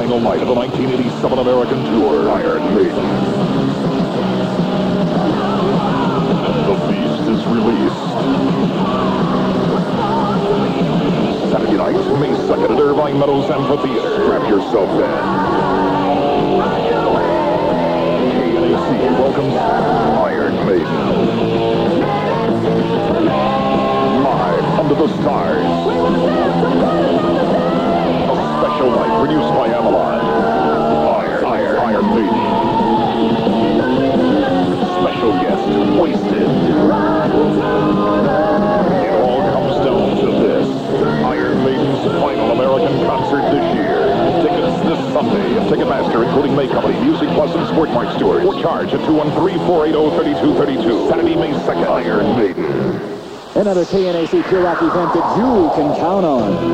final night of the 1987 American tour, Iron Maiden. The Beast is released. Saturday night, May 2nd at Irvine Meadows Amphitheater. Strap yourself in. KNAC welcomes Iron Maiden. Live under the stars. Special night produced by Avalon. Iron Maiden. Special guest, Wasted. It all comes down to this. Iron Maiden's final American concert this year. Tickets this Sunday at Ticketmaster, including May Company, Music Plus, and Sportmark stores. For charge at 213-480-3232. Saturday, May 2nd. Iron Maiden. Another KNAC Pure Rocky event that you can count on.